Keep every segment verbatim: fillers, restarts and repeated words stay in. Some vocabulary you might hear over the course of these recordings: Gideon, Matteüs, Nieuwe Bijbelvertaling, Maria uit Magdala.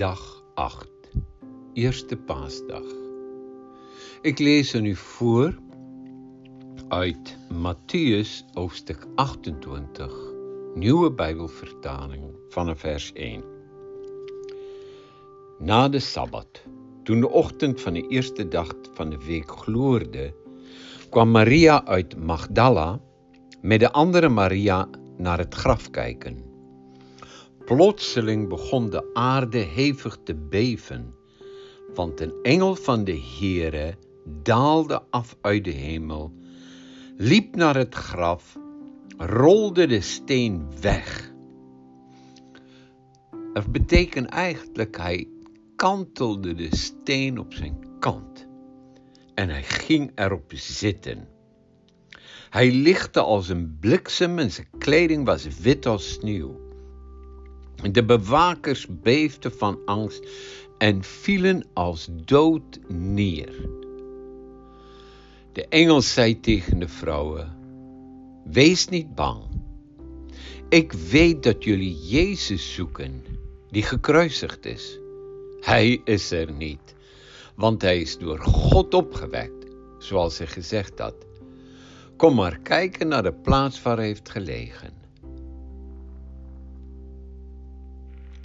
dag acht, Eerste Paasdag. Ik lees er nu voor uit Matteüs hoofdstuk achtentwintig, Nieuwe Bijbelvertaling vanaf vers één. Na de Sabbat, toen de ochtend van de eerste dag van de week gloorde, kwam Maria uit Magdala met de andere Maria naar het graf kijken. Plotseling begon de aarde hevig te beven, want een engel van de Heere daalde af uit de hemel, liep naar het graf, rolde de steen weg. Dat betekent eigenlijk, hij kantelde de steen op zijn kant en hij ging erop zitten. Hij lichtte als een bliksem en zijn kleding was wit als sneeuw. De bewakers beefden van angst en vielen als dood neer. De engel zei tegen de vrouwen: wees niet bang. Ik weet dat jullie Jezus zoeken, die gekruisigd is. Hij is er niet, want hij is door God opgewekt, zoals hij gezegd had. Kom maar kijken naar de plaats waar hij heeft gelegen.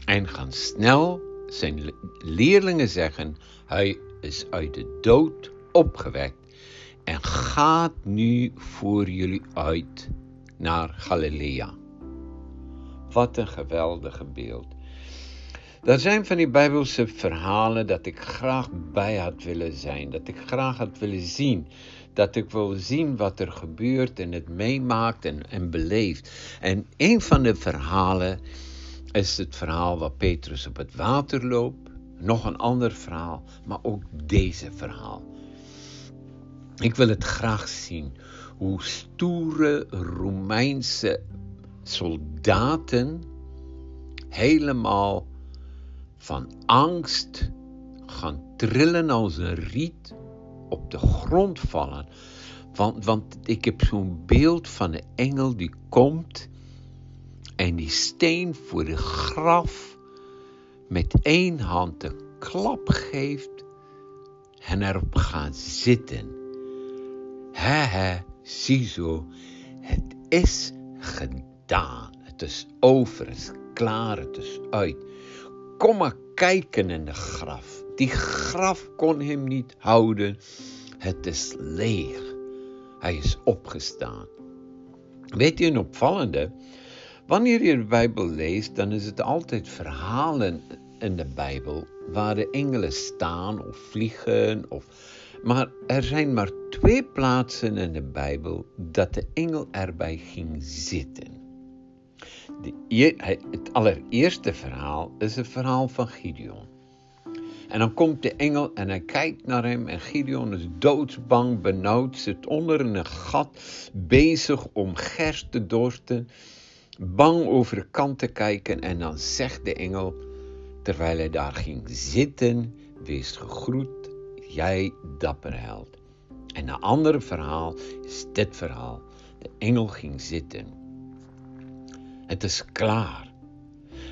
En gaan snel zijn leerlingen zeggen: hij is uit de dood opgewekt en gaat nu voor jullie uit naar Galilea. Wat een geweldige beeld. Er zijn van die Bijbelse verhalen dat ik graag bij had willen zijn, dat ik graag had willen zien. Dat ik wil zien wat er gebeurt en het meemaakt en, en beleeft. En een van de verhalen is het verhaal waar Petrus op het water loopt. Nog een ander verhaal, maar ook deze verhaal. Ik wil het graag zien. Hoe stoere Romeinse soldaten helemaal van angst gaan trillen als een riet, op de grond vallen. Want, want ik heb zo'n beeld van een engel die komt en die steen voor de graf met één hand een klap geeft en erop gaat zitten. He he, ziezo, het is gedaan. Het is over, het is klaar, het is uit. Kom maar kijken in de graf. Die graf kon hem niet houden. Het is leeg. Hij is opgestaan. Weet je, een opvallende? Wanneer je de Bijbel leest, dan is het altijd verhalen in de Bijbel waar de engelen staan of vliegen. Of... Maar er zijn maar twee plaatsen in de Bijbel dat de engel erbij ging zitten. De, het allereerste verhaal is het verhaal van Gideon. En dan komt de engel en hij kijkt naar hem en Gideon is doodsbang, benauwd, zit onder een gat, bezig om gerst te dorsten, bang over de kant te kijken. En dan zegt de engel, terwijl hij daar ging zitten: wees gegroet, jij dapper held. En een ander verhaal is dit verhaal. De engel ging zitten. Het is klaar.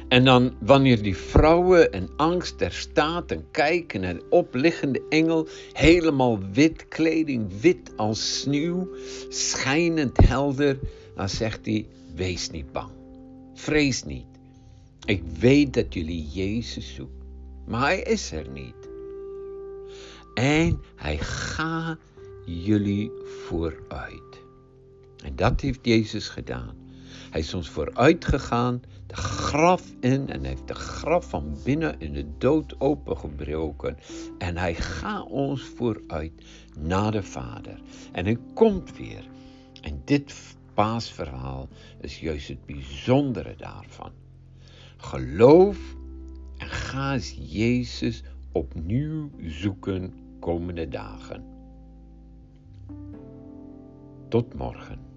En dan wanneer die vrouwen in angst er staat en kijken naar de opliggende engel, helemaal wit, kleding wit als sneeuw, schijnend helder, dan zegt hij: wees niet bang, vrees niet. Ik weet dat jullie Jezus zoeken, maar hij is er niet. En hij gaat jullie vooruit. En dat heeft Jezus gedaan. Hij is ons vooruit gegaan, de graf in, en heeft de graf van binnen in de dood opengebroken. En hij gaat ons vooruit naar de Vader. En hij komt weer. En dit paasverhaal is juist het bijzondere daarvan. Geloof en ga eens Jezus opnieuw zoeken komende dagen. Tot morgen.